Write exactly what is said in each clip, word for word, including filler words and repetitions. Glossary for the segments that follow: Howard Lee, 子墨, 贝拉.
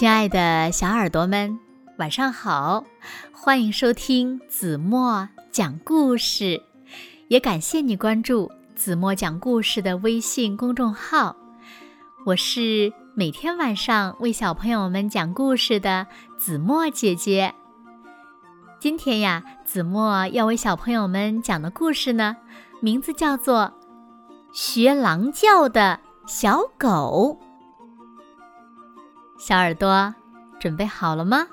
亲爱的小耳朵们，晚上好，欢迎收听子墨讲故事，也感谢你关注子墨讲故事的微信公众号。我是每天晚上为小朋友们讲故事的子墨姐姐。今天呀，子墨要为小朋友们讲的故事呢，名字叫做学狼叫的小狗。小耳朵准备好了吗？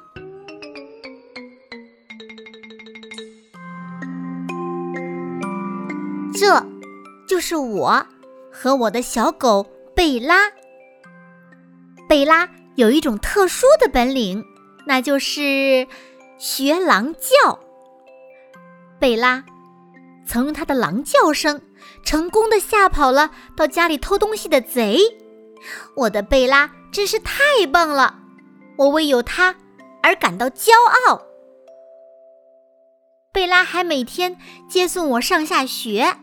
这就是我和我的小狗贝拉。贝拉有一种特殊的本领，那就是学狼叫。贝拉曾用她的狼叫声成功地吓跑了到家里偷东西的贼。我的贝拉真是太棒了，我为有她而感到骄傲。贝拉还每天接送我上下学，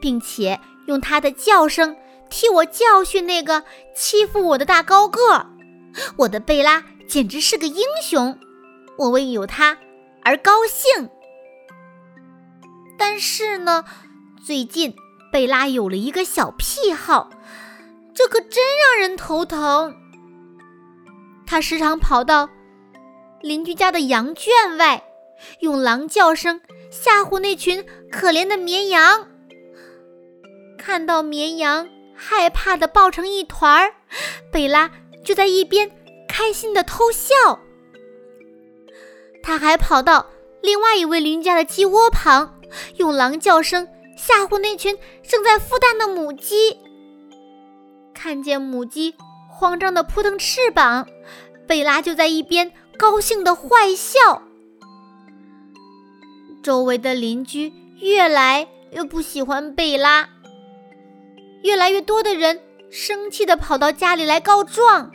并且用她的叫声替我教训那个欺负我的大高个。我的贝拉简直是个英雄，我为有她而高兴。但是呢，最近贝拉有了一个小癖好，这可真让人头疼。他时常跑到邻居家的羊圈外，用狼叫声吓唬那群可怜的绵羊。看到绵羊害怕地抱成一团，贝拉就在一边开心地偷笑。他还跑到另外一位邻家的鸡窝旁，用狼叫声吓唬那群正在孵蛋的母鸡。看见母鸡慌张地扑腾翅膀，贝拉就在一边高兴地坏笑。周围的邻居越来越不喜欢贝拉，越来越多的人生气地跑到家里来告状。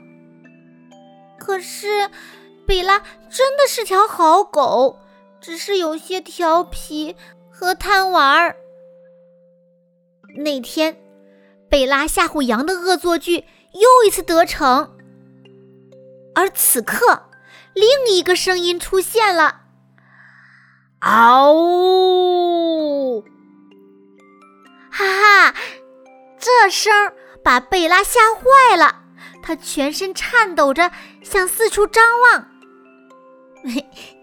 可是贝拉真的是条好狗，只是有些调皮和贪玩。那天贝拉吓唬羊的恶作剧又一次得逞，而此刻另一个声音出现了，嗷呜！哈哈，这声把贝拉吓坏了，她全身颤抖着向四处张望。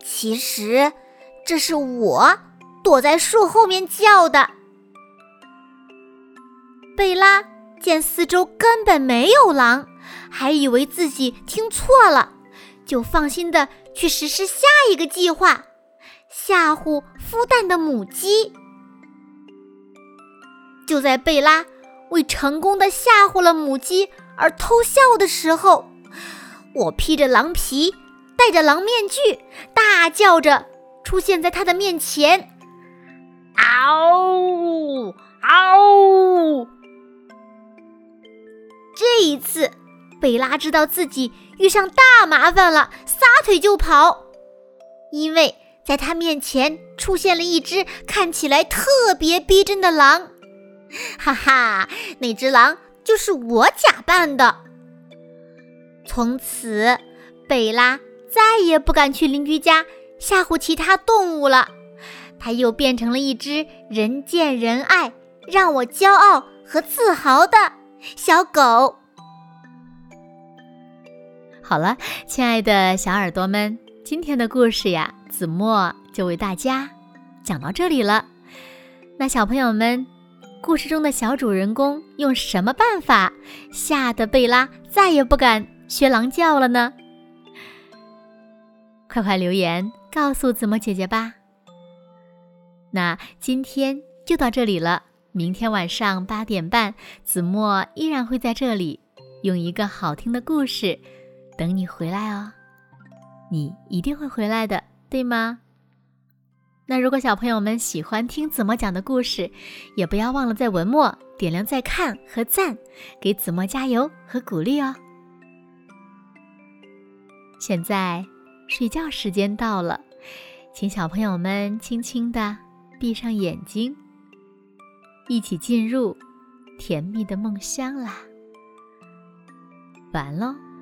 其实这是我躲在树后面叫的。贝拉见四周根本没有狼，还以为自己听错了，就放心地去实施下一个计划，吓唬孵蛋的母鸡。就在贝拉为成功地吓唬了母鸡而偷笑的时候，我披着狼皮，戴着狼面具，大叫着出现在她的面前。嗷呜！嗷呜！这一次贝拉知道自己遇上大麻烦了，撒腿就跑。因为在他面前出现了一只看起来特别逼真的狼。哈哈，那只狼就是我假扮的。从此贝拉再也不敢去邻居家吓唬其他动物了，它又变成了一只人见人爱，让我骄傲和自豪的小狗。好了，亲爱的小耳朵们，今天的故事呀，子墨就为大家讲到这里了。那小朋友们，故事中的小主人公用什么办法吓得贝拉再也不敢学狼叫了呢？快快留言告诉子墨姐姐吧。那今天就到这里了，明天晚上八点半，子墨依然会在这里，用一个好听的故事等你回来哦。你一定会回来的，对吗？那如果小朋友们喜欢听子墨讲的故事，也不要忘了在文末点亮再看和赞，给子墨加油和鼓励哦。现在睡觉时间到了，请小朋友们轻轻地闭上眼睛，一起进入甜蜜的梦乡啦，晚安喽。